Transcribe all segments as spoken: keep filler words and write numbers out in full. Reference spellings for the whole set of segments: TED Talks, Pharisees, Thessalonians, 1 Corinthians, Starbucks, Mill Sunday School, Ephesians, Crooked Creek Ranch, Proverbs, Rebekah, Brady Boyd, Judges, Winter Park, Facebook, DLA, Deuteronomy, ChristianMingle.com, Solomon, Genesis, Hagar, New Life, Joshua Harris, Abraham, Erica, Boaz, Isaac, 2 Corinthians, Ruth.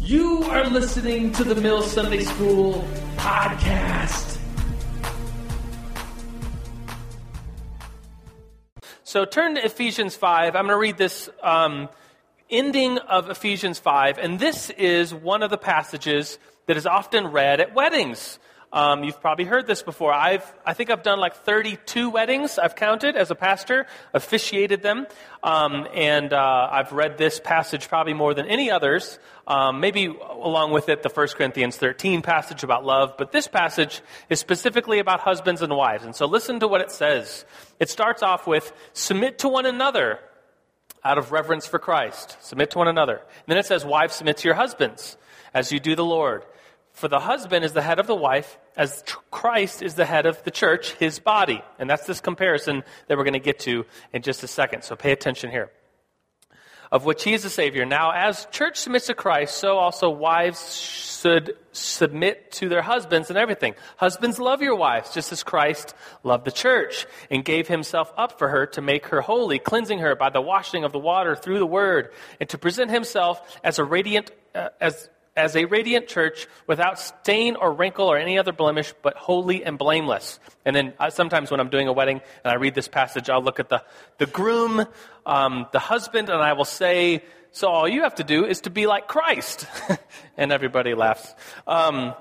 You are listening to the Mill Sunday School podcast. So turn to Ephesians five. I'm going to read this um, ending of Ephesians five. And this is one of the passages that is often read at weddings. Um, you've probably heard this before. I've, I think I've done like thirty-two weddings. I've counted as a pastor, officiated them. Um, and, uh, I've read this passage probably more than any others. Um, maybe along with it, the First Corinthians thirteen passage about love. But this passage is specifically about husbands and wives. And so listen to what it says. It starts off with, submit to one another out of reverence for Christ. Submit to one another. And then it says, wives, submit to your husbands as you do the Lord. For the husband is the head of the wife, as Christ is the head of the church, his body. And that's this comparison that we're going to get to in just a second. So pay attention here. Of which he is the Savior. Now, as church submits to Christ, so also wives should submit to their husbands and everything. Husbands, love your wives, just as Christ loved the church and gave himself up for her to make her holy, cleansing her by the washing of the water through the word, and to present himself as a radiant... Uh, as as a radiant church without stain or wrinkle or any other blemish, but holy and blameless. And then uh, sometimes when I'm doing a wedding and I read this passage, I'll look at the, the groom, um, the husband, and I will say, so all you have to do is to be like Christ. And everybody laughs. Um,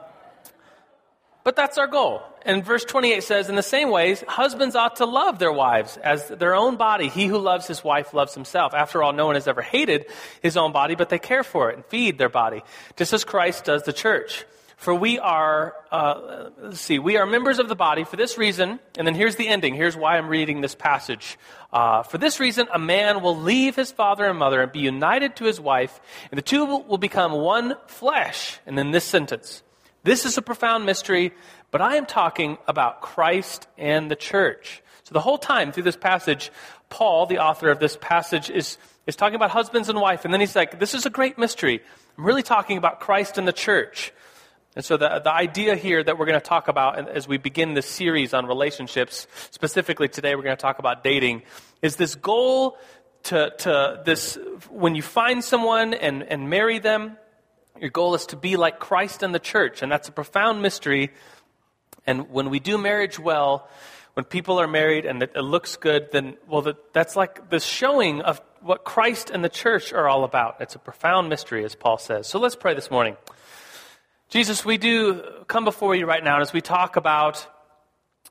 but that's our goal. And verse twenty-eight says, in the same ways, husbands ought to love their wives as their own body. He who loves his wife loves himself. After all, no one has ever hated his own body, but they care for it and feed their body, just as Christ does the church. For we are, uh, let's see, we are members of the body for this reason. And then here's the ending. Here's why I'm reading this passage. Uh, for this reason, a man will leave his father and mother and be united to his wife, and the two will become one flesh. And then this sentence. This is a profound mystery, but I am talking about Christ and the church. So the whole time through this passage, Paul, the author of this passage, is, is talking about husbands and wife. And then he's like, this is a great mystery. I'm really talking about Christ and the church. And so the, the idea here that we're going to talk about as we begin this series on relationships, specifically today we're going to talk about dating, is this goal to, to this, when you find someone and, and marry them, your goal is to be like Christ and the church, and that's a profound mystery. And when we do marriage well, when people are married and it looks good, then, well, that, that's like the showing of what Christ and the church are all about. It's a profound mystery, as Paul says. So let's pray this morning. Jesus, we do come before you right now, and as we talk about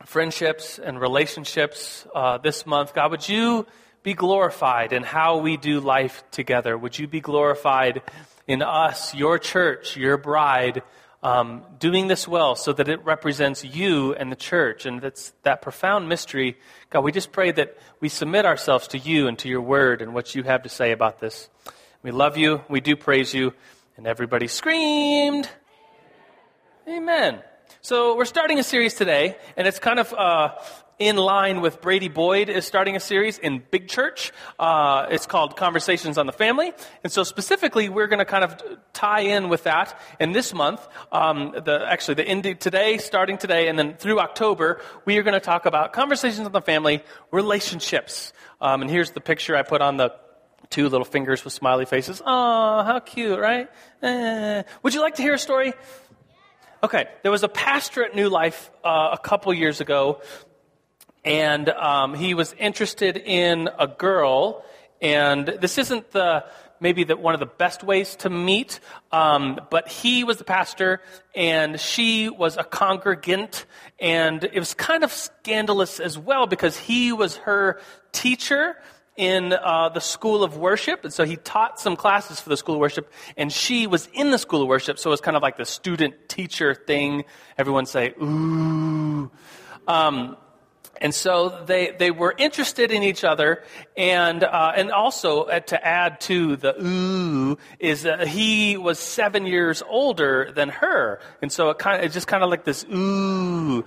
friendships and relationships uh, this month, God, would you be glorified in how we do life together? Would you be glorified in us, your church, your bride, um, doing this well so that it represents you and the church? And that's that profound mystery. God, we just pray that we submit ourselves to you and to your word and what you have to say about this. We love you. We do praise you. And everybody screamed, amen. So we're starting a series today, and it's kind of... Uh, in line with Brady Boyd is starting a series in Big Church. Uh, it's called Conversations on the Family. And so specifically, we're going to kind of tie in with that. And this month, um, the actually the end today, starting today, and then through October, we are going to talk about Conversations on the Family, relationships. Um, and here's the picture I put on the two little fingers with smiley faces. Oh, how cute, right? Eh. Would you like to hear a story? Okay, there was a pastor at New Life uh, a couple years ago. And um, he was interested in a girl, and this isn't the maybe the, one of the best ways to meet, um, but he was the pastor, and she was a congregant, and it was kind of scandalous as well because he was her teacher in uh, the school of worship, and so he taught some classes for the school of worship, and she was in the school of worship, so it was kind of like the student-teacher thing. Everyone say, ooh. Um And so they, they were interested in each other, and uh, and also uh, to add to the ooh is uh, he was seven years older than her, and so it kind of, it's just kind of like this ooh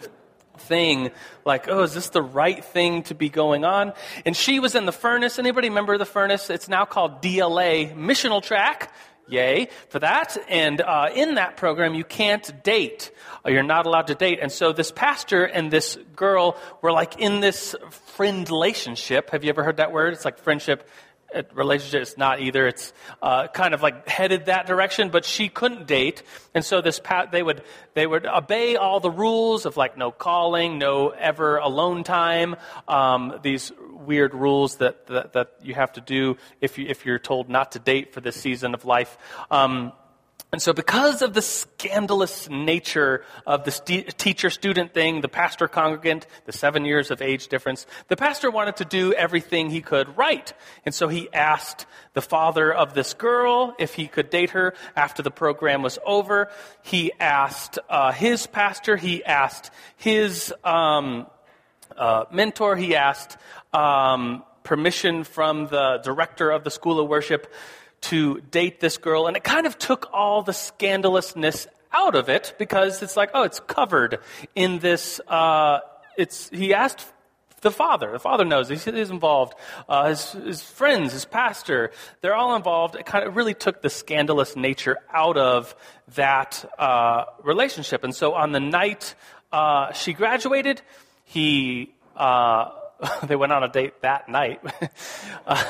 thing, like, oh, is this the right thing to be going on? And she was in the furnace. Anybody remember the furnace? It's now called D L A, missional track. Yay for that. And uh, in that program, you can't date. You're not allowed to date. And so this pastor and this girl were like in this friend relationship. Have you ever heard that word? It's like friendship relationship. It's not either. It's uh, kind of like headed that direction, but she couldn't date. And so this pat, they would they would obey all the rules of like no calling, no ever alone time. Um, these weird rules that, that that you have to do if you if you're told not to date for this season of life. Um, And so because of the scandalous nature of this teacher-student thing, the pastor-congregant, the seven years of age difference, the pastor wanted to do everything he could right. And so he asked the father of this girl if he could date her after the program was over. He asked uh, his pastor. He asked his um, uh, mentor. He asked um, permission from the director of the school of worship to date this girl, and it kind of took all the scandalousness out of it because it's like, oh, it's covered in this. Uh, it's he asked the father. The father knows. He's, he's involved. Uh, his, his friends, his pastor, they're all involved. It kind of really took the scandalous nature out of that uh, relationship. And so on the night uh, she graduated, he uh, they went on a date that night. uh,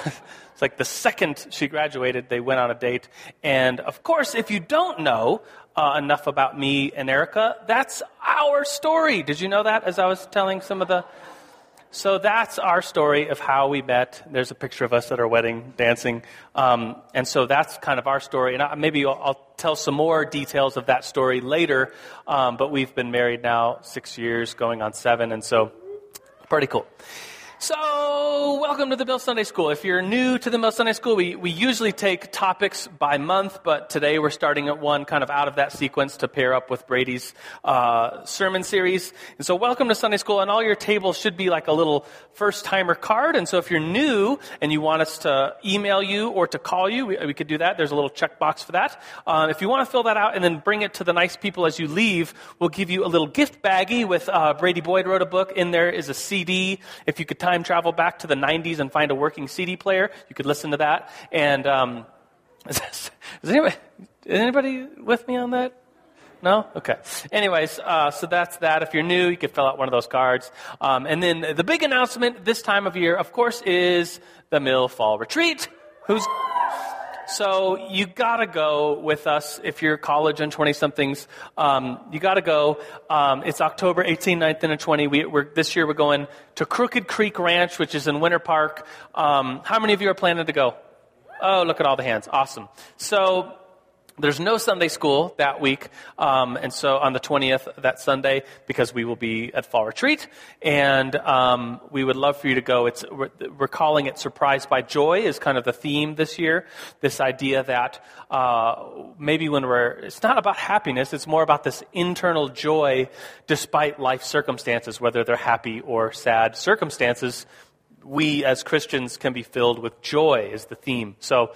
It's like the second she graduated, they went on a date. And, of course, if you don't know uh, enough about me and Erica, that's our story. Did you know that as I was telling some of the... So that's our story of how we met. There's a picture of us at our wedding dancing. Um, and so that's kind of our story. And I, maybe I'll, I'll tell some more details of that story later. Um, but we've been married now six years, going on seven. And so pretty cool. So, welcome to the Mill Sunday School. If you're new to the Mill Sunday School, we, we usually take topics by month, but today we're starting at one kind of out of that sequence to pair up with Brady's uh, sermon series. And so, welcome to Sunday School, and all your tables should be like a little first-timer card. And so, if you're new and you want us to email you or to call you, we, we could do that. There's a little checkbox for that. Um, if you want to fill that out and then bring it to the nice people as you leave, we'll give you a little gift baggie with uh, Brady Boyd wrote a book. In there is a C D. If you could time travel back to the nineties and find a working C D player, you could listen to that. And um, is, this, is, anybody, is anybody with me on that? No? Okay. Anyways, uh, so that's that. If you're new, you could fill out one of those cards. Um, and then the big announcement this time of year, of course, is the Mill Fall Retreat. Who's... So you gotta go with us if you're college and twenty-somethings. Um, you gotta go. Um, it's October eighteenth, nineteenth, and twentieth. We, we're, this year we're going to Crooked Creek Ranch, which is in Winter Park. Um, how many of you are planning to go? Oh, look at all the hands. Awesome. So there's no Sunday school that week. Um, and so on the twentieth, that Sunday, because we will be at Fall Retreat. And um, we would love for you to go. It's we're, we're calling it Surprised by Joy is kind of the theme this year. This idea that uh, maybe when we're, it's not about happiness. It's more about this internal joy despite life circumstances, whether they're happy or sad circumstances. We as Christians can be filled with joy is the theme. So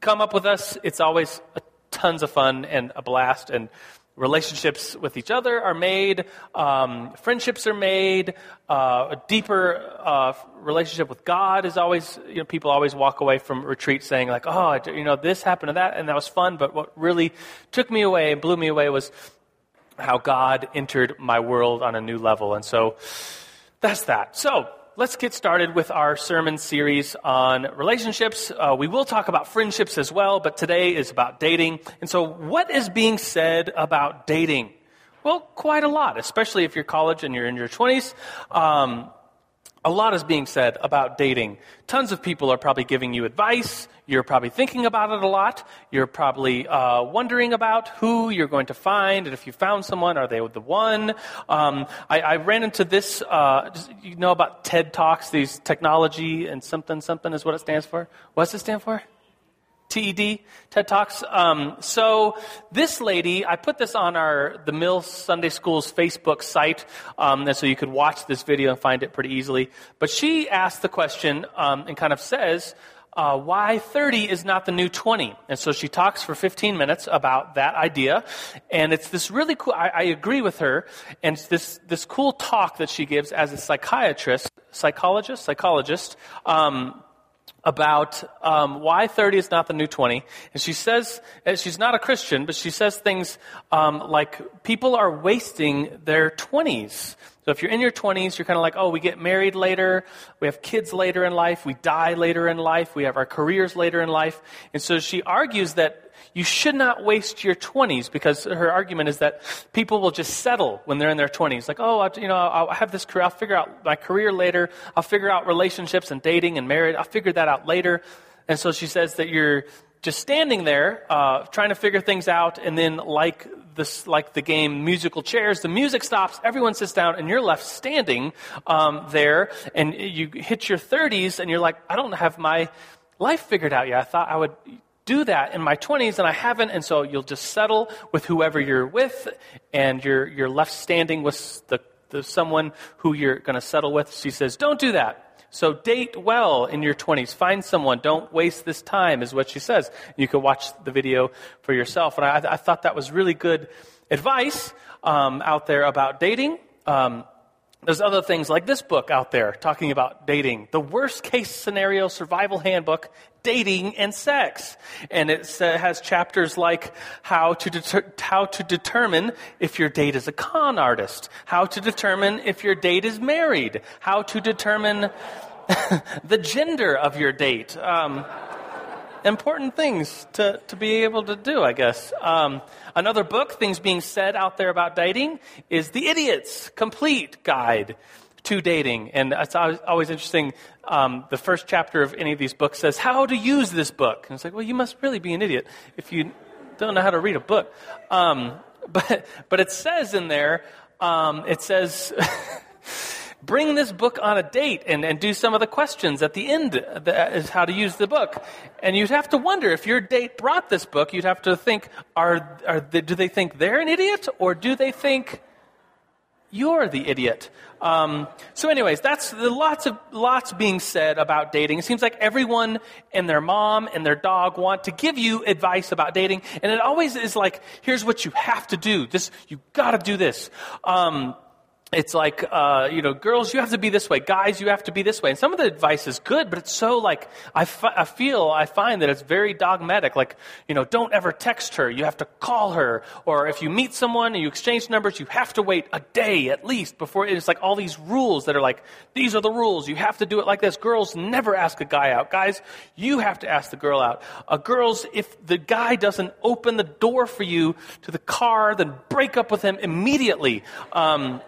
come up with us. It's always a, tons of fun and a blast, and relationships with each other are made. Um, friendships are made. Uh, a deeper uh, relationship with God is always, you know, people always walk away from retreat saying like, oh, you know, this happened to that, and that was fun. But what really took me away, blew me away was how God entered my world on a new level. And so that's that. So let's get started with our sermon series on relationships. Uh, we will talk about friendships as well, but today is about dating. And so what is being said about dating? Well, quite a lot, especially if you're college and you're in your twenties. Um, a lot is being said about dating. Tons of people are probably giving you advice. You're probably thinking about it a lot. You're probably uh, wondering about who you're going to find, and if you found someone, are they the one? Um, I, I ran into this, uh, just, you know about TED Talks, these technology and something, something is what it stands for. What's it stand for? T E D, TED Talks. Um, so this lady, I put this on our the Mill Sunday School's Facebook site, um, and so you could watch this video and find it pretty easily. But she asked the question um, and kind of says, Uh, why thirty is not the new twenty. And so she talks for fifteen minutes about that idea. And it's this really cool, I, I agree with her. And it's this, this cool talk that she gives as a psychiatrist, psychologist, psychologist, um, about um, why thirty is not the new twenty. And she says, and she's not a Christian, but she says things um, like people are wasting their twenties. So if you're in your twenties, you're kind of like, oh, we get married later, we have kids later in life, we die later in life, we have our careers later in life. And so she argues that you should not waste your twenties, because her argument is that people will just settle when they're in their twenties. Like, oh, I, you know, I'll have this career, I'll figure out my career later, I'll figure out relationships and dating and marriage, I'll figure that out later. And so she says that you're just standing there uh, trying to figure things out, and then like This, like the game musical chairs, the music stops, everyone sits down, and you're left standing um, there, and you hit your thirties, and you're like, I don't have my life figured out yet. I thought I would do that in my twenties, and I haven't, and so you'll just settle with whoever you're with, and you're you're left standing with the, the someone who you're going to settle with. She says, don't do that. So date well in your twenties. Find someone. Don't waste this time is what she says. You can watch the video for yourself. And I, I thought that was really good advice um, out there about dating. Um, there's other things like this book out there talking about dating. The Worst Case Scenario Survival Handbook, Dating and Sex. And it uh, has chapters like how to deter- how to determine if your date is a con artist, how to determine if your date is married, how to determine the gender of your date. Um, important things to, to be able to do, I guess. Um, another book, things being said out there about dating, is The Idiot's Complete Guide to Dating. And it's always, always interesting. Um, the first chapter of any of these books says, how to use this book. And it's like, well, you must really be an idiot if you don't know how to read a book. Um, but, but it says in there, um, it says, bring this book on a date and, and do some of the questions at the end. That is how to use the book. And you'd have to wonder, if your date brought this book, you'd have to think, are, are they, do they think they're an idiot, or do they think you're the idiot? Um, so anyways, that's the lots of lots being said about dating. It seems like everyone and their mom and their dog want to give you advice about dating. And it always is like, here's what you have to do. This, you got to do this. Um, it's like, uh, you know, girls, you have to be this way. Guys, you have to be this way. And some of the advice is good, but it's so like, I, f- I feel, I find that it's very dogmatic. Like, you know, don't ever text her. You have to call her. Or if you meet someone and you exchange numbers, you have to wait a day at least before. It's like all these rules that are like, these are the rules. You have to do it like this. Girls, never ask a guy out. Guys, you have to ask the girl out. Uh, girls, if the guy doesn't open the door for you to the car, then break up with him immediately. Um...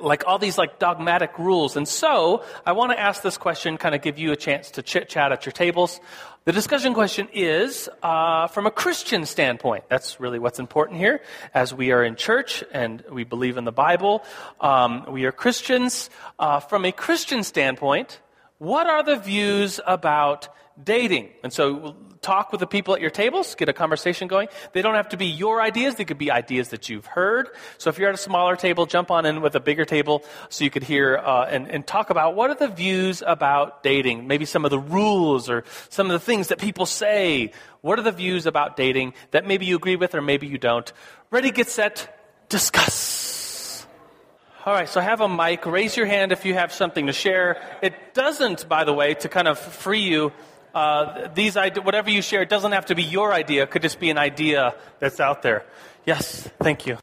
Like all these like dogmatic rules. And so I want to ask this question, kind of give you a chance to chit chat at your tables. The discussion question is, uh, from a Christian standpoint, that's really what's important here, as we are in church and we believe in the Bible. Um, we are Christians. Uh, from a Christian standpoint, what are the views about dating? And so talk with the people at your tables, get a conversation going. They don't have to be your ideas. They could be ideas that you've heard. So if you're at a smaller table, jump on in with a bigger table so you could hear uh, and, and talk about what are the views about dating, maybe some of the rules or some of the things that people say. What are the views about dating that maybe you agree with or maybe you don't? Ready, get set, discuss. All right, so I have a mic. Raise your hand if you have something to share. It doesn't, by the way, to kind of free you. Uh, these whatever you share, it doesn't have to be your idea. It could just be an idea that's out there. Yes, thank you.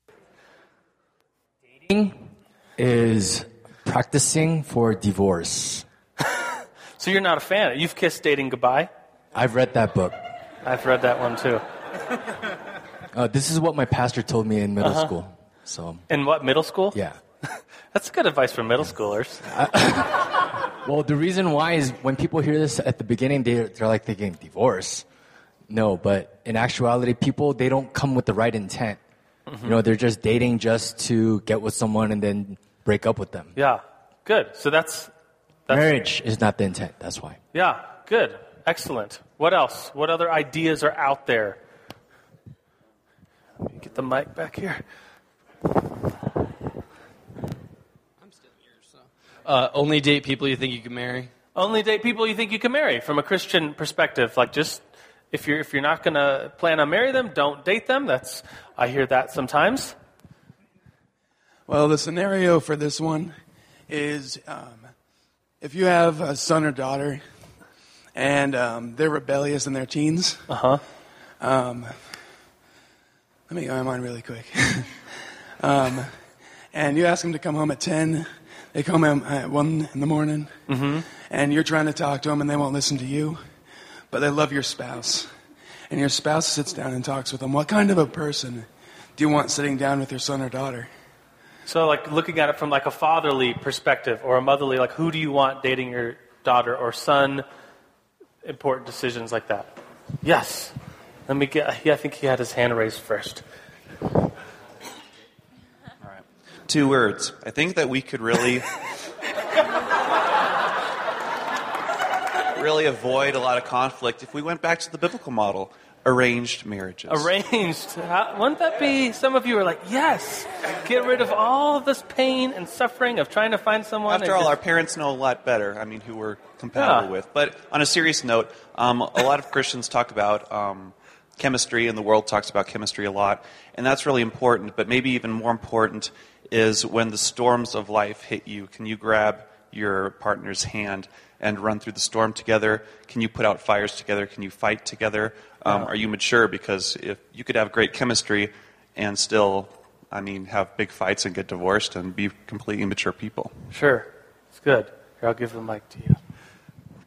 Dating is practicing for divorce. So you're not a fan. You've kissed dating goodbye? I've read that book. I've read that one too. uh, this is what my pastor told me in middle uh-huh. school. So in what, middle school? Yeah. That's good advice for middle yeah. schoolers. I- Well, the reason why is when people hear this at the beginning, they're, they're like thinking divorce. No, but in actuality, people, they don't come with the right intent. Mm-hmm. You know, they're just dating just to get with someone and then break up with them. Yeah, good. So that's... that's marriage is not the intent, that's why. Yeah, good. Excellent. What else? What other ideas are out there? Let me get the mic back here. Uh, only date people you think you can marry. Only date people you think you can marry from a Christian perspective. Like just if you're if you're not going to plan on marrying them, don't date them. That's I hear that sometimes. Well, the scenario for this one is um, if you have a son or daughter and um, they're rebellious in their teens. Uh huh. Um, let me go my mind really quick. um, and you ask them to come home at ten, they come home at one in the morning, mm-hmm. and you're trying to talk to them, and they won't listen to you, but they love your spouse, and your spouse sits down and talks with them. What kind of a person do you want sitting down with your son or daughter? So, like, looking at it from, like, a fatherly perspective or a motherly, like, who do you want dating your daughter or son? Important decisions like that. Yes. Let me get, yeah, I think he had his hand raised first. All right. Two words. I think that we could really, really avoid a lot of conflict if we went back to the biblical model. Arranged marriages. Arranged. How, wouldn't that be, some of you are like, yes, get rid of all of this pain and suffering of trying to find someone. After all, just... our parents know a lot better, I mean, who we're compatible yeah. with. But on a serious note, um, a lot of Christians talk about um, chemistry, and the world talks about chemistry a lot. And that's really important, but maybe even more important is when the storms of life hit you, can you grab your partner's hand and run through the storm together? Can you put out fires together? Can you fight together? Um, are you mature? Because if you could have great chemistry and still, I mean, have big fights and get divorced and be completely immature people. Sure. It's good. Here, I'll give the mic to you.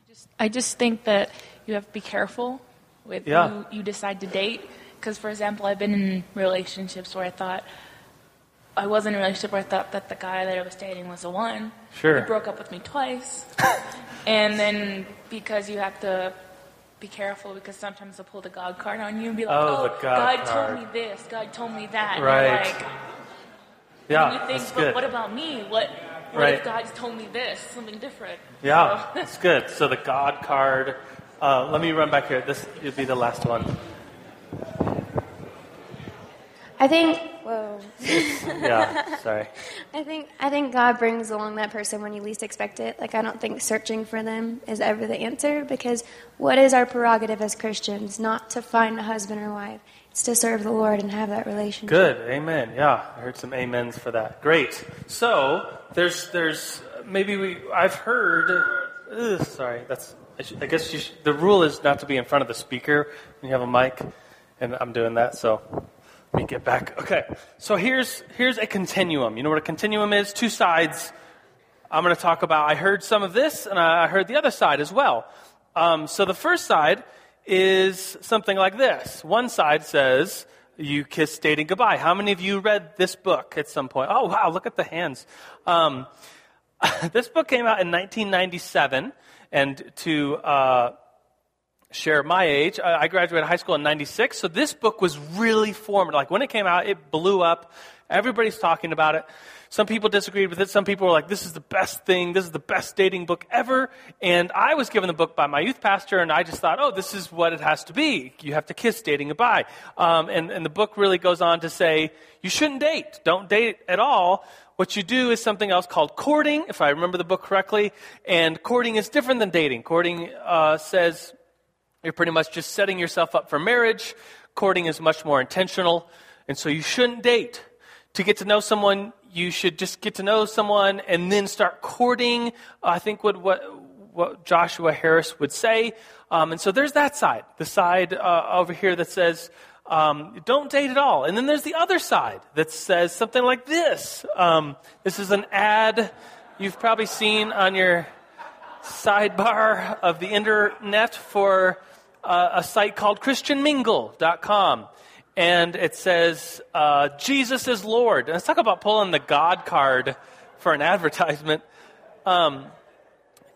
Just, I just think that you have to be careful with yeah. who you decide to date. Because, for example, I've been in relationships where I thought, I was in a relationship where I thought that the guy that I was dating was the one. Sure. He broke up with me twice. And then because you have to... be careful, because sometimes they'll pull the God card on you and be like, oh, oh God, God told me this, God told me that. Right. And like, yeah, and you think, that's but good. What about me? What, what right. if God's told me this, something different? Yeah, so. That's good. So the God card. Uh, let me run back here. This would be the last one. I think, whoa. yeah, sorry. I think, I think God brings along that person when you least expect it. Like, I don't think searching for them is ever the answer, because what is our prerogative as Christians? Not to find a husband or wife. It's to serve the Lord and have that relationship. Good. Amen. Yeah. I heard some amens for that. Great. So there's, there's maybe we, I've heard, ugh, sorry, that's, I, should, I guess you should, the rule is not to be in front of the speaker when you have a mic, and I'm doing that. So let me get back. Okay, so here's here's a continuum. You know what a continuum is? Two sides. I'm going to talk about, I heard some of this, and I heard the other side as well. Um, so the first side is something like this. One side says, you kiss dating goodbye. How many of you read this book at some point? Oh, wow, look at the hands. Um, this book came out in nineteen ninety-seven, and to... Uh, share my age. I graduated high school in ninety-six, so this book was really formative. Like, when it came out, it blew up. Everybody's talking about it. Some people disagreed with it. Some people were like, this is the best thing. This is the best dating book ever. And I was given the book by my youth pastor, and I just thought, oh, this is what it has to be. You have to kiss dating goodbye. Um, and, and the book really goes on to say, you shouldn't date. Don't date at all. What you do is something else called courting, if I remember the book correctly. And courting is different than dating. Courting uh, says... you're pretty much just setting yourself up for marriage. Courting is much more intentional, and so you shouldn't date. To get to know someone, you should just get to know someone and then start courting, I think would what, what Joshua Harris would say. Um, and so there's that side, the side uh, over here that says, um, don't date at all. And then there's the other side that says something like this. Um, this is an ad you've probably seen on your sidebar of the internet for... Uh, a site called Christian Mingle dot com, and it says, uh, Jesus is Lord. Let's talk about pulling the God card for an advertisement. Um,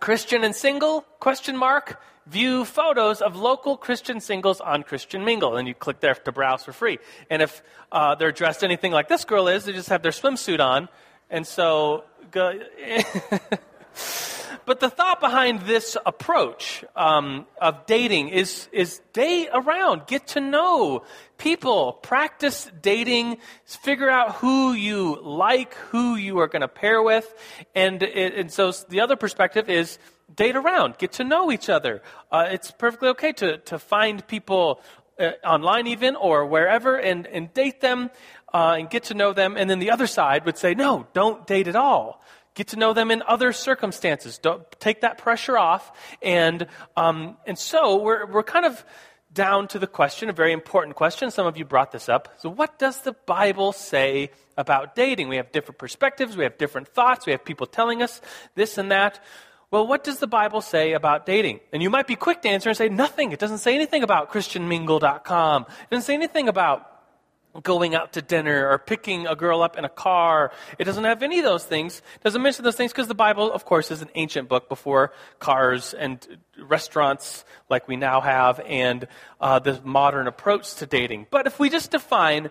Christian and single, question mark, view photos of local Christian singles on Christian Mingle, and you click there to browse for free. And if uh, they're dressed anything like this girl is, they just have their swimsuit on, and so... Go, But the thought behind this approach um, of dating is, is date around, get to know people, practice dating, figure out who you like, who you are going to pair with. And, it, and so the other perspective is date around, get to know each other. Uh, it's perfectly okay to, to find people uh, online even or wherever and, and date them uh, and get to know them. And then the other side would say, no, don't date at all. Get to know them in other circumstances. Don't take that pressure off. And um, and so we're we're kind of down to the question, a very important question. Some of you brought this up. So what does the Bible say about dating? We have different perspectives. We have different thoughts. We have people telling us this and that. Well, what does the Bible say about dating? And you might be quick to answer and say, nothing. It doesn't say anything about Christian Mingle dot com. It doesn't say anything about going out to dinner or picking a girl up in a car. It doesn't have any of those things. It doesn't mention those things because the Bible, of course, is an ancient book before cars and restaurants like we now have and uh, the modern approach to dating. But if we just define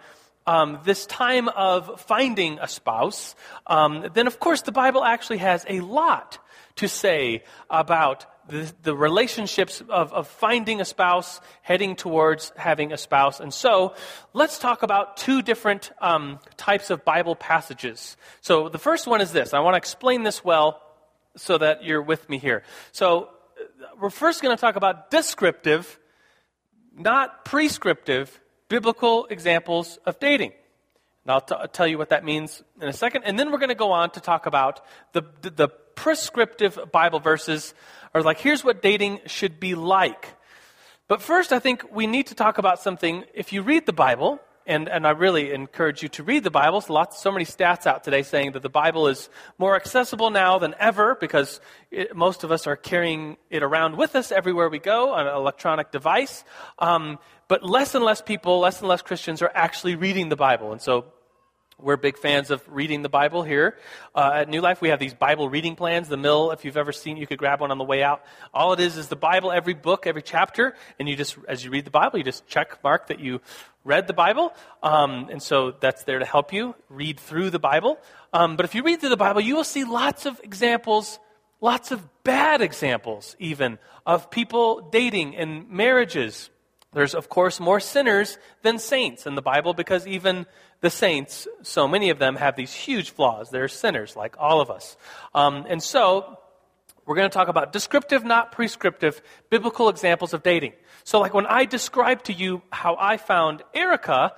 Um, this time of finding a spouse, um, then of course the Bible actually has a lot to say about the, the relationships of, of finding a spouse, heading towards having a spouse. And so let's talk about two different um, types of Bible passages. So the first one is this. I want to explain this well so that you're with me here. So we're first going to talk about descriptive, not prescriptive, biblical examples of dating. And I'll, t- I'll tell you what that means in a second. And then we're going to go on to talk about the, the the prescriptive Bible verses, or like, here's what dating should be like. But first, I think we need to talk about something. If you read the Bible, and, and I really encourage you to read the Bible. So lots, so many stats out today saying that the Bible is more accessible now than ever because it, most of us are carrying it around with us everywhere we go on an electronic device. Um, But less and less people, less and less Christians are actually reading the Bible. And so we're big fans of reading the Bible here. Uh, at New Life, we have these Bible reading plans. The Mill, if you've ever seen, you could grab one on the way out. All it is is the Bible, every book, every chapter. And you just, as you read the Bible, you just check mark that you read the Bible. Um, and so that's there to help you read through the Bible. Um, but if you read through the Bible, you will see lots of examples, lots of bad examples even, of people dating and marriages. There's, of course, more sinners than saints in the Bible because even the saints, so many of them have these huge flaws. They're sinners like all of us. Um, and so we're going to talk about descriptive, not prescriptive, biblical examples of dating. So like when I described to you how I found Erica,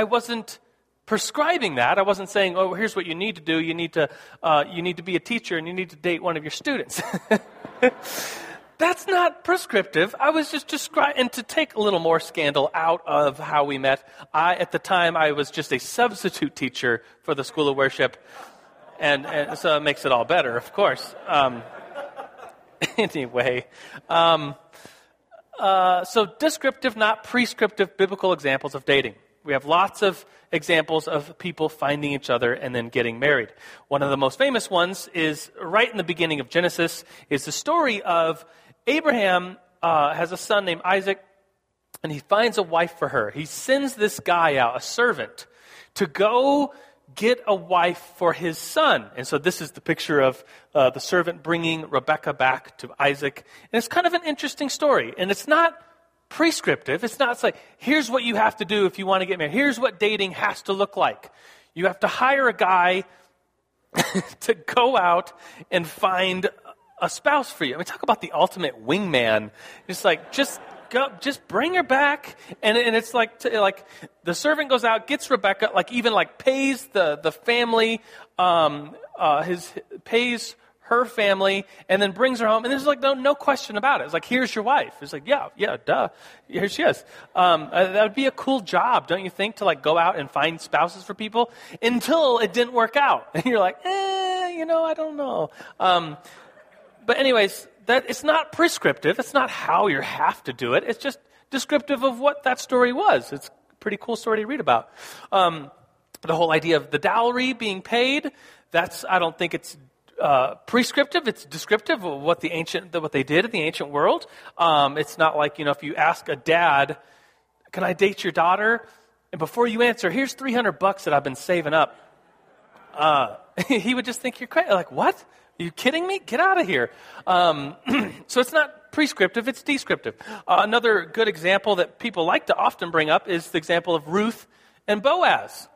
I wasn't prescribing that. I wasn't saying, oh, here's what you need to do. You need to, uh, you need to be a teacher and you need to date one of your students. That's not prescriptive. I was just describing, and to take a little more scandal out of how we met, I, at the time, I was just a substitute teacher for the School of Worship, and, and so it makes it all better, of course. Um, anyway, um, uh, so descriptive, not prescriptive, biblical examples of dating. We have lots of examples of people finding each other and then getting married. One of the most famous ones is right in the beginning of Genesis, is the story of Abraham uh, has a son named Isaac, and he finds a wife for her. He sends this guy out, a servant, to go get a wife for his son. And so this is the picture of uh, the servant bringing Rebekah back to Isaac. And it's kind of an interesting story. And it's not prescriptive. It's not it's like, here's what you have to do if you want to get married. Here's what dating has to look like. You have to hire a guy to go out and find a spouse for you. I mean, talk about the ultimate wingman. It's like, just go, just bring her back. And, and it's like, to, like the servant goes out, gets Rebekah, like even like pays the, the family, um, uh, his pays her family, and then brings her home. And there's like no no question about it. It's like, here's your wife. It's like, yeah, yeah, duh. Here she is. Um, uh, that would be a cool job, don't you think, to like go out and find spouses for people until it didn't work out. And you're like, eh, you know, I don't know. Um, but anyways, that it's not prescriptive. It's not how you have to do it. It's just descriptive of what that story was. It's a pretty cool story to read about. Um, the whole idea of the dowry being paid, that's, I don't think it's Uh, prescriptive. It's descriptive of what the ancient, what they did in the ancient world. Um, it's not like, you know, if you ask a dad, can I date your daughter? And before you answer, here's three hundred bucks that I've been saving up. Uh, he would just think you're crazy. Like, what? Are you kidding me? Get out of here. Um, so it's not prescriptive, it's descriptive. Uh, another good example that people like to often bring up is the example of Ruth and Boaz.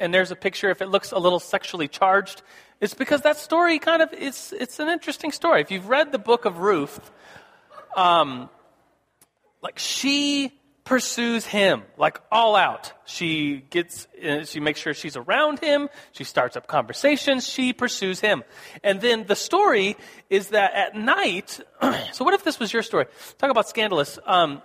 And there's a picture, if it looks a little sexually charged, it's because that story kind of, it's it's an interesting story. If you've read the book of Ruth, um, like she pursues him, like all out. She gets, she makes sure she's around him. She starts up conversations. She pursues him. And then the story is that at night, so what if this was your story? Talk about scandalous. Um,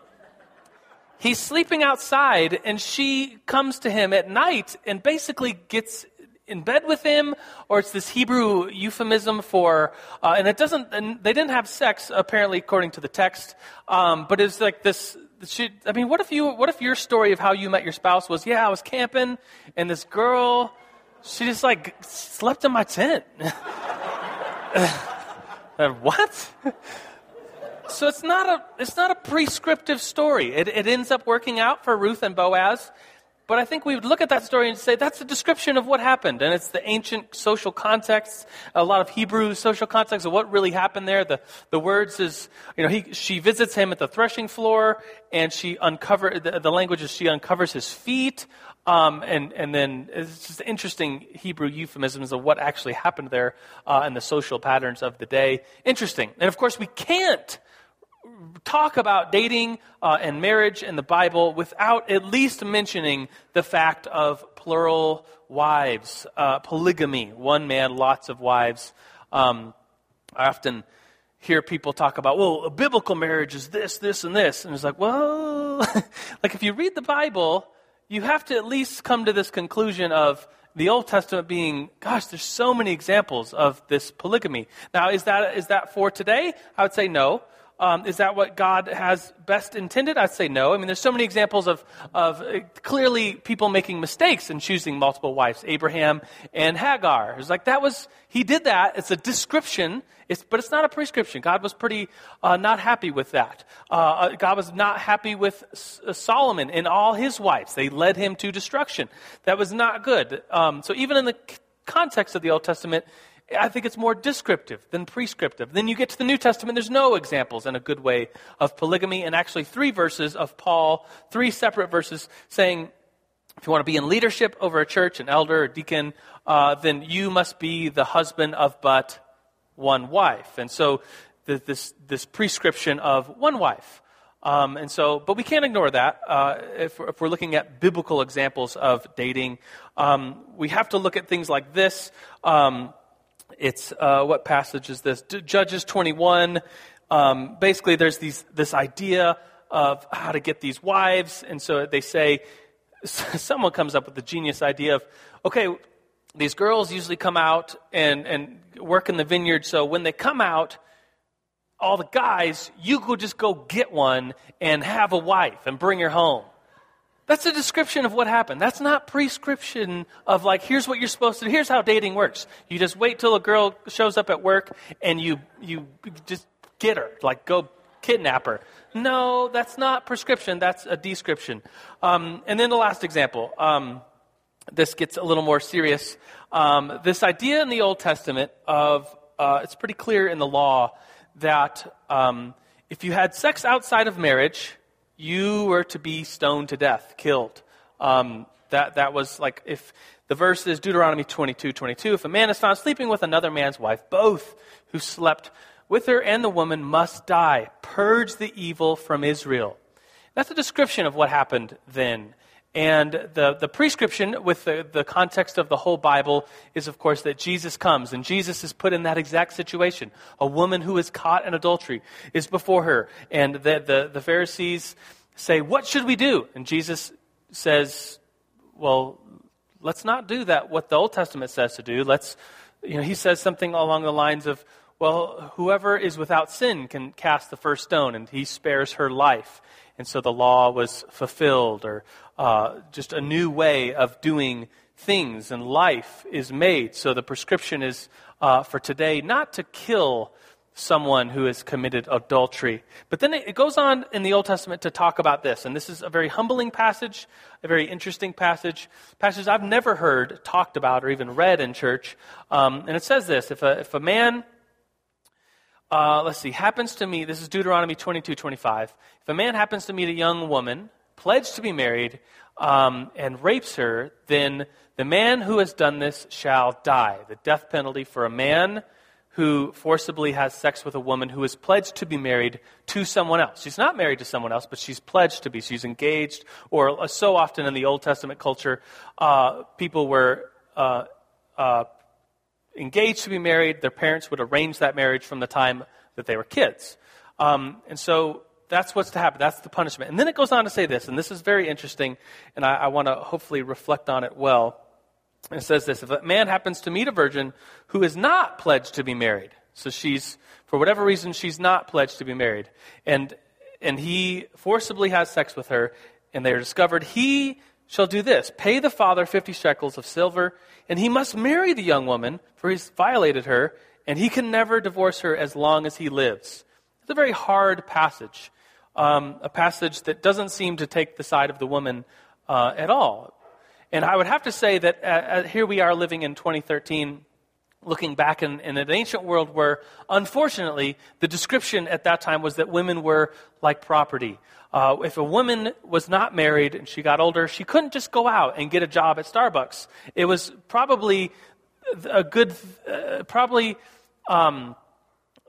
He's sleeping outside, and she comes to him at night and basically gets in bed with him, or it's this Hebrew euphemism for, uh, and it doesn't, and they didn't have sex, apparently, according to the text, um, but it's like this, she, I mean, what if you, what if your story of how you met your spouse was, yeah, I was camping, and this girl, she just, like, slept in my tent. What? So it's not a it's not a prescriptive story. It, it ends up working out for Ruth and Boaz, but I think we would look at that story and say that's a description of what happened, and it's the ancient social context, a lot of Hebrew social context of what really happened there. The the words is, you know, he she visits him at the threshing floor, and she uncover the, the language is she uncovers his feet, um, and and then it's just interesting Hebrew euphemisms of what actually happened there uh, and the social patterns of the day. Interesting, and of course we can't talk about dating uh, and marriage and the Bible without at least mentioning the fact of plural wives, uh, polygamy, one man, lots of wives. Um, I often hear people talk about, well, a biblical marriage is this, this, and this. And it's like, well, like if you read the Bible, you have to at least come to this conclusion of the Old Testament being, gosh, there's so many examples of this polygamy. Now, is that is that for today? I would say no. Um, is that what God has best intended? I'd say no. I mean, there's so many examples of of clearly people making mistakes and choosing multiple wives. Abraham and Hagar. It's like that was he did that. It's a description, it's, but it's not a prescription. God was pretty uh, not happy with that. Uh, God was not happy with S- Solomon and all his wives. They led him to destruction. That was not good. Um, so even in the c- context of the Old Testament, I think it's more descriptive than prescriptive. Then you get to the New Testament, there's no examples in a good way of polygamy, and actually three verses of Paul, three separate verses saying, if you want to be in leadership over a church, an elder, a deacon, uh, then you must be the husband of but one wife. And so the, this this prescription of one wife. Um, and so, but we can't ignore that uh, if, if we're looking at biblical examples of dating. Um, we have to look at things like this. Um, It's, uh, what passage is this? D- Judges twenty-one. Um, basically, there's these this idea of how to get these wives. And so they say, someone comes up with the genius idea of, okay, these girls usually come out and, and work in the vineyard. So when they come out, all the guys, you could just go get one and have a wife and bring her home. That's a description of what happened. That's not prescription of like, here's what you're supposed to do. Here's how dating works. You just wait till a girl shows up at work and you you just get her, like go kidnap her. No, that's not prescription. That's a description. Um, and then the last example. Um, this gets a little more serious. Um, this idea in the Old Testament of, uh, it's pretty clear in the law that um, if you had sex outside of marriage, you were to be stoned to death, killed. Um, that that was like, if the verse is Deuteronomy twenty-two twenty-two, if a man is found sleeping with another man's wife, both who slept with her and the woman must die. Purge the evil from Israel. That's a description of what happened then. And the, the prescription with the, the context of the whole Bible is, of course, that Jesus comes. And Jesus is put in that exact situation. A woman who is caught in adultery is before her. And the, the, the Pharisees say, what should we do? And Jesus says, well, let's not do that, what the Old Testament says to do. Let's, you know, he says something along the lines of, well, whoever is without sin can cast the first stone, and he spares her life. And so the law was fulfilled, or uh, just a new way of doing things, and life is made. So the prescription is uh, for today not to kill someone who has committed adultery. But then it goes on in the Old Testament to talk about this, and this is a very humbling passage, a very interesting passage, passages I've never heard talked about or even read in church. Um, and it says this, if a, if a man... Uh, let's see, happens to meet, this is Deuteronomy twenty-two twenty-five. If a man happens to meet a young woman, pledged to be married, um, and rapes her, then the man who has done this shall die. The death penalty for a man who forcibly has sex with a woman who is pledged to be married to someone else. She's not married to someone else, but she's pledged to be. She's engaged, or uh, so often in the Old Testament culture, uh, people were uh, uh engaged to be married. Their parents would arrange that marriage from the time that they were kids. Um, and so that's what's to happen. That's the punishment. And then it goes on to say this, and this is very interesting, and I, I want to hopefully reflect on it well. It says this: if a man happens to meet a virgin who is not pledged to be married, so she's, for whatever reason, she's not pledged to be married, and and he forcibly has sex with her, and they are discovered, he shall do this: pay the father fifty shekels of silver, and he must marry the young woman, for he's violated her, and he can never divorce her as long as he lives. It's a very hard passage, um, a passage that doesn't seem to take the side of the woman uh, at all. And I would have to say that uh, here we are living in twenty thirteen, looking back in, in an ancient world where, unfortunately, the description at that time was that women were like property. Uh, if a woman was not married and she got older, she couldn't just go out and get a job at Starbucks. It was probably a good, uh, probably um,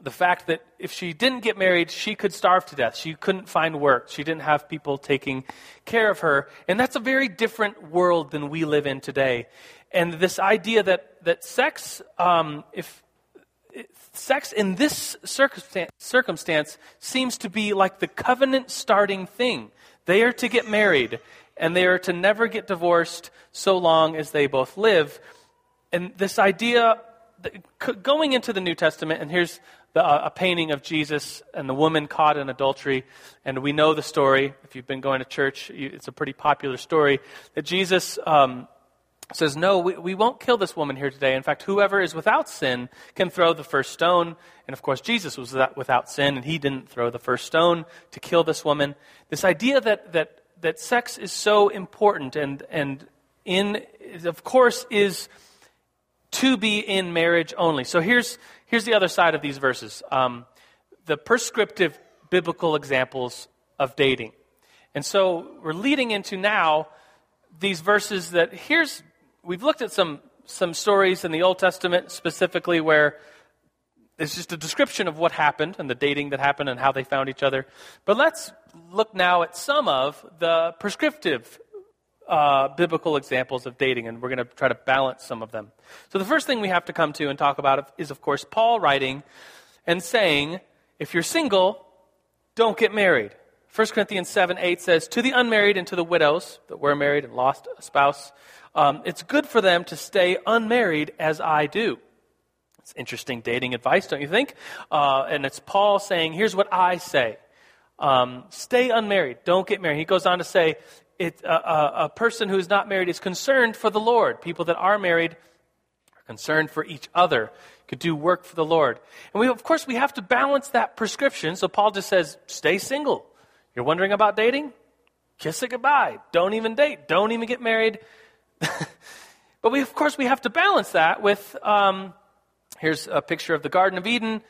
the fact that if she didn't get married, she could starve to death. She couldn't find work. She didn't have people taking care of her. And that's a very different world than we live in today. And this idea that that sex, um, if sex in this circumstance, circumstance seems to be like the covenant-starting thing. They are to get married, and they are to never get divorced so long as they both live. And this idea, going into the New Testament, and here's the, uh, a painting of Jesus and the woman caught in adultery, and we know the story. If you've been going to church, you, it's a pretty popular story, that Jesus Um, says, no, we, we won't kill this woman here today. In fact, whoever is without sin can throw the first stone. And of course, Jesus was without sin, and he didn't throw the first stone to kill this woman. This idea that that that sex is so important and, and in of course, is to be in marriage only. So here's here's the other side of these verses. Um, the prescriptive biblical examples of dating. And so we're leading into now these verses that here's We've looked at some some stories in the Old Testament specifically where it's just a description of what happened and the dating that happened and how they found each other. But let's look now at some of the prescriptive uh, biblical examples of dating, and we're going to try to balance some of them. So the first thing we have to come to and talk about is, of course, Paul writing and saying, if you're single, don't get married. First Corinthians seven eight says, to the unmarried and to the widows that were married and lost a spouse, Um, it's good for them to stay unmarried as I do. It's interesting dating advice, don't you think? Uh, and it's Paul saying, here's what I say. Um, stay unmarried. Don't get married. He goes on to say, it, uh, uh, a person who is not married is concerned for the Lord. People that are married are concerned for each other, could do work for the Lord. And we, of course, we have to balance that prescription. So Paul just says, stay single. You're wondering about dating? Kiss it goodbye. Don't even date. Don't even get married. But we, of course, we have to balance that with, um, here's a picture of the Garden of Eden.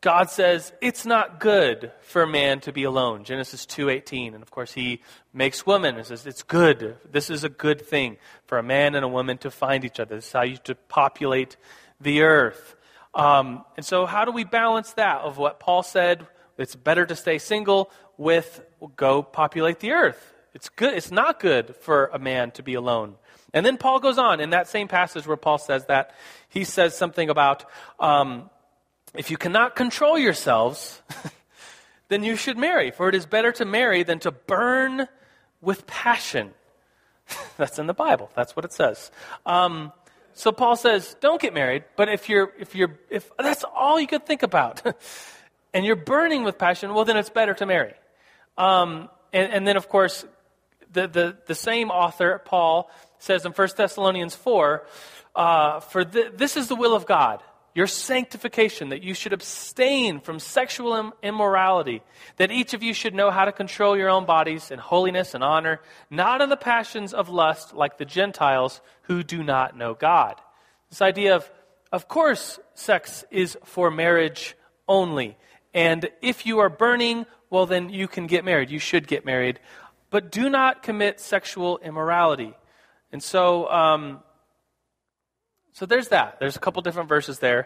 God says, it's not good for man to be alone. Genesis two eighteen. And of course, he makes woman and says, it's good. This is a good thing for a man and a woman to find each other. This is how you to populate the earth. Um, and so how do we balance that of what Paul said? It's better to stay single with go populate the earth. It's good. It's not good for a man to be alone. And then Paul goes on in that same passage where Paul says that he says something about um, if you cannot control yourselves, then you should marry. For it is better to marry than to burn with passion. That's in the Bible. That's what it says. Um, so Paul says, don't get married. But if you're if you're if that's all you could think about, and you're burning with passion, well then it's better to marry. Um, and, and then of course. The, the the same author, Paul, says in First Thessalonians four, uh, for th- this is the will of God, your sanctification, that you should abstain from sexual im- immorality, that each of you should know how to control your own bodies in holiness and honor, not in the passions of lust like the Gentiles who do not know God. This idea of, of course, sex is for marriage only. And if you are burning, well, then you can get married. You should get married. But do not commit sexual immorality. And so um, so there's that. There's a couple different verses there.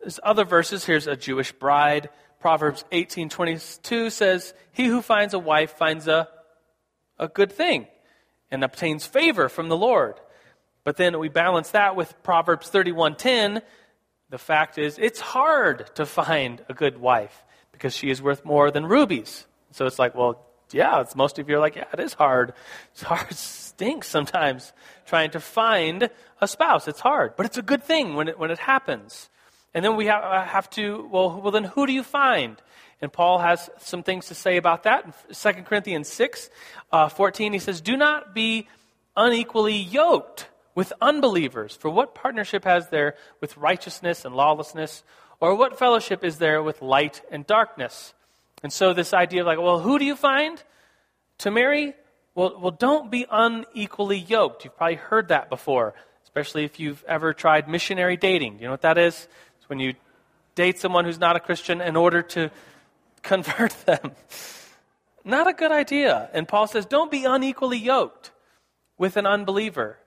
There's other verses. Here's a Jewish bride. Proverbs eighteen twenty-two says, he who finds a wife finds a, a good thing and obtains favor from the Lord. But then we balance that with Proverbs thirty-one ten. The fact is, it's hard to find a good wife because she is worth more than rubies. So it's like, well, yeah, it's most of you are like, yeah, it is hard. It's hard. It stinks sometimes trying to find a spouse. It's hard, but it's a good thing when it, when it happens. And then we have, have to, well, well, then who do you find? And Paul has some things to say about that. In Second Corinthians six, uh, fourteen, he says, do not be unequally yoked with unbelievers. For what partnership has there with righteousness and lawlessness? Or what fellowship is there with light and darkness? And so this idea of like, well, who do you find to marry? Well, well, don't be unequally yoked. You've probably heard that before, especially if you've ever tried missionary dating. You know what that is? It's when you date someone who's not a Christian in order to convert them. Not a good idea. And Paul says, don't be unequally yoked with an unbeliever.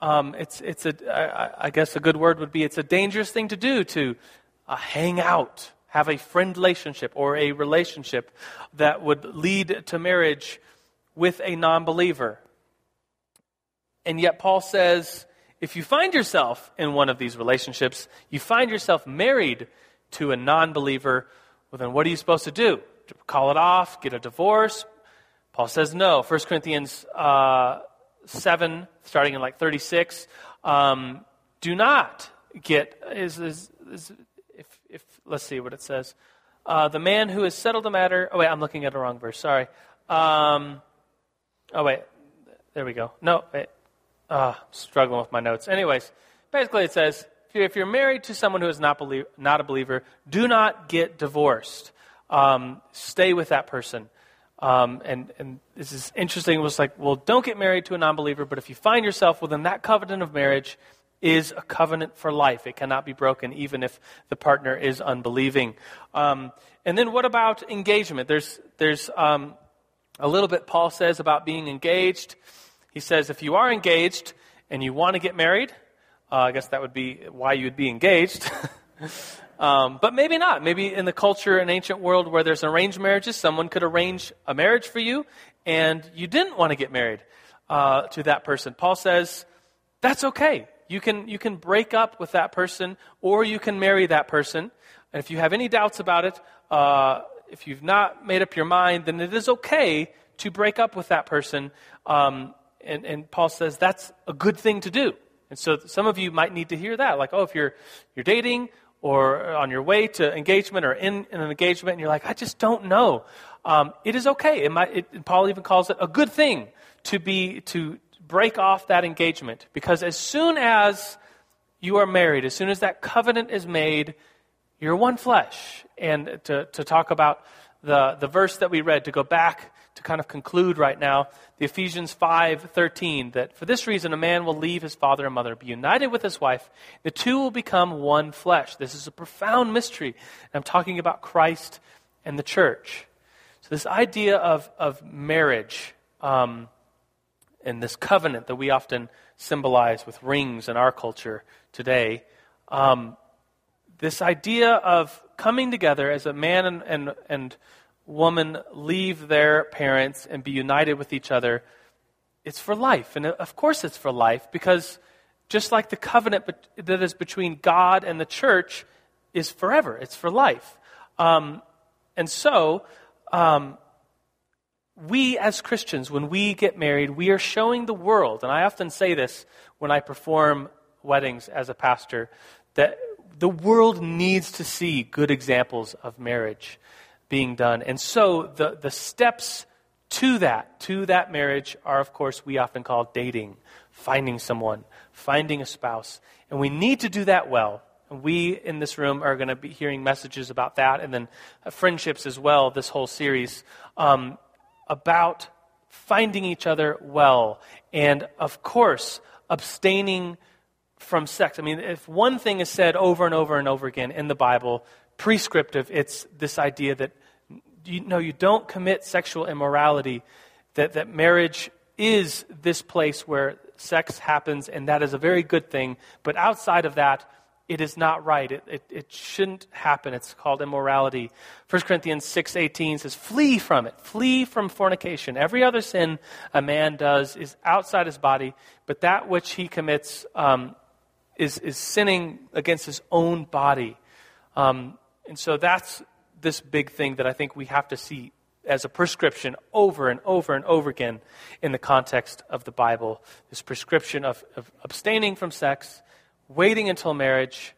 Um, it's it's a I, I guess a good word would be it's a dangerous thing to do to uh, hang out, have a friend relationship or a relationship that would lead to marriage with a non-believer. And yet Paul says, if you find yourself in one of these relationships, you find yourself married to a non-believer, well, then what are you supposed to do? Call it off? Get a divorce? Paul says no. First Corinthians uh, seven, starting in like thirty-six, um, do not get... is, is, is If, if let's see what it says. Uh, the man who has settled the matter... Oh, wait, I'm looking at the wrong verse. Sorry. Um, oh, wait. There we go. No, wait. Uh, struggling with my notes. Anyways, basically it says, if you're, if you're married to someone who is not, belie- not a believer, do not get divorced. Um, stay with that person. Um, and, and this is interesting. It was like, well, don't get married to a non-believer, but if you find yourself within that covenant of marriage... is a covenant for life. It cannot be broken, even if the partner is unbelieving. Um, and then what about engagement? There's there's um, a little bit Paul says about being engaged. He says if you are engaged and you want to get married, uh, I guess that would be why you'd be engaged. um, but maybe not. Maybe in the culture and ancient world where there's arranged marriages, someone could arrange a marriage for you and you didn't want to get married uh, to that person. Paul says that's okay. You can you can break up with that person, or you can marry that person. And if you have any doubts about it, uh, if you've not made up your mind, then it is okay to break up with that person. Um, and, and Paul says that's a good thing to do. And so some of you might need to hear that. Like, oh, if you're you're dating or on your way to engagement or in, in an engagement, and you're like, I just don't know. Um, it is okay. It might, it, Paul even calls it a good thing to be to. break off that engagement, because as soon as you are married, as soon as that covenant is made, you're one flesh. And to, to talk about the, the verse that we read, to go back to kind of conclude right now, the Ephesians five thirteen, that for this reason a man will leave his father and mother, be united with his wife, the two will become one flesh. This is a profound mystery. And I'm talking about Christ and the church. So this idea of, of marriage, um, and this covenant that we often symbolize with rings in our culture today, um, this idea of coming together as a man and, and, and woman leave their parents and be united with each other, it's for life. And of course it's for life, because just like the covenant be- that is between God and the church is forever, it's for life. Um, and so... Um, We as Christians, when we get married, we are showing the world, and I often say this when I perform weddings as a pastor, that the world needs to see good examples of marriage being done. And so the, the steps to that, to that marriage are, of course, we often call dating, finding someone, finding a spouse. And we need to do that well. We in this room are going to be hearing messages about that, and then friendships as well, this whole series, um, about finding each other well, and of course, abstaining from sex. I mean, if one thing is said over and over and over again in the Bible, prescriptive, it's this idea that, you know, you don't commit sexual immorality, that, that marriage is this place where sex happens, and that is a very good thing, but outside of that, it is not right. It, it it shouldn't happen. It's called immorality. First Corinthians six eighteen says, flee from it. Flee from fornication. Every other sin a man does is outside his body, but that which he commits um, is, is sinning against his own body. Um, and so that's this big thing that I think we have to see as a prescription over and over and over again in the context of the Bible, this prescription of, of abstaining from sex, waiting until marriage,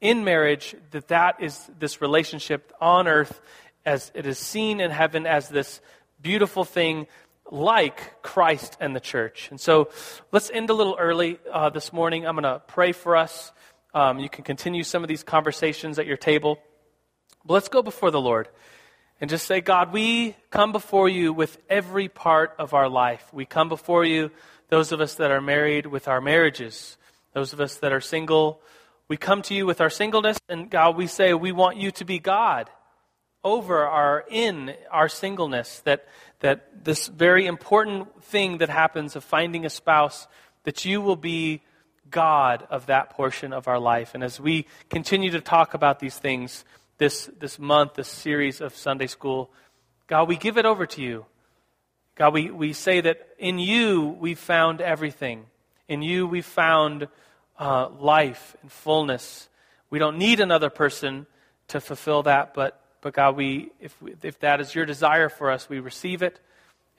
in marriage, that that is this relationship on earth as it is seen in heaven as this beautiful thing like Christ and the church. And so let's end a little early uh, this morning. I'm going to pray for us. Um, you can continue some of these conversations at your table. But let's go before the Lord and just say, God, we come before you with every part of our life. We come before you, those of us that are married, with our marriages, those of us that are single. We come to you with our singleness, and God, we say we want you to be God over our in our singleness, that that this very important thing that happens of finding a spouse, that you will be God of that portion of our life. And as we continue to talk about these things this this month, this series of Sunday school, God, we give it over to you. God, we, we say that in you we've found everything. In you we've found uh, life and fullness. We don't need another person to fulfill that, but but God, we if if that is your desire for us, we receive it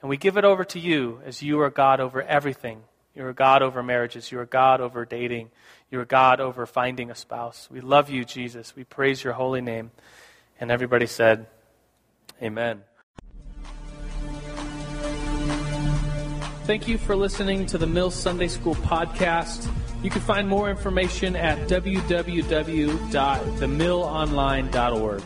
and we give it over to you, as you are God over everything. You are God over marriages. You are God over dating. You are God over finding a spouse. We love you, Jesus. We praise your holy name. And everybody said, amen. Thank you for listening to the Mill Sunday School podcast. You can find more information at w w w dot the mill online dot org.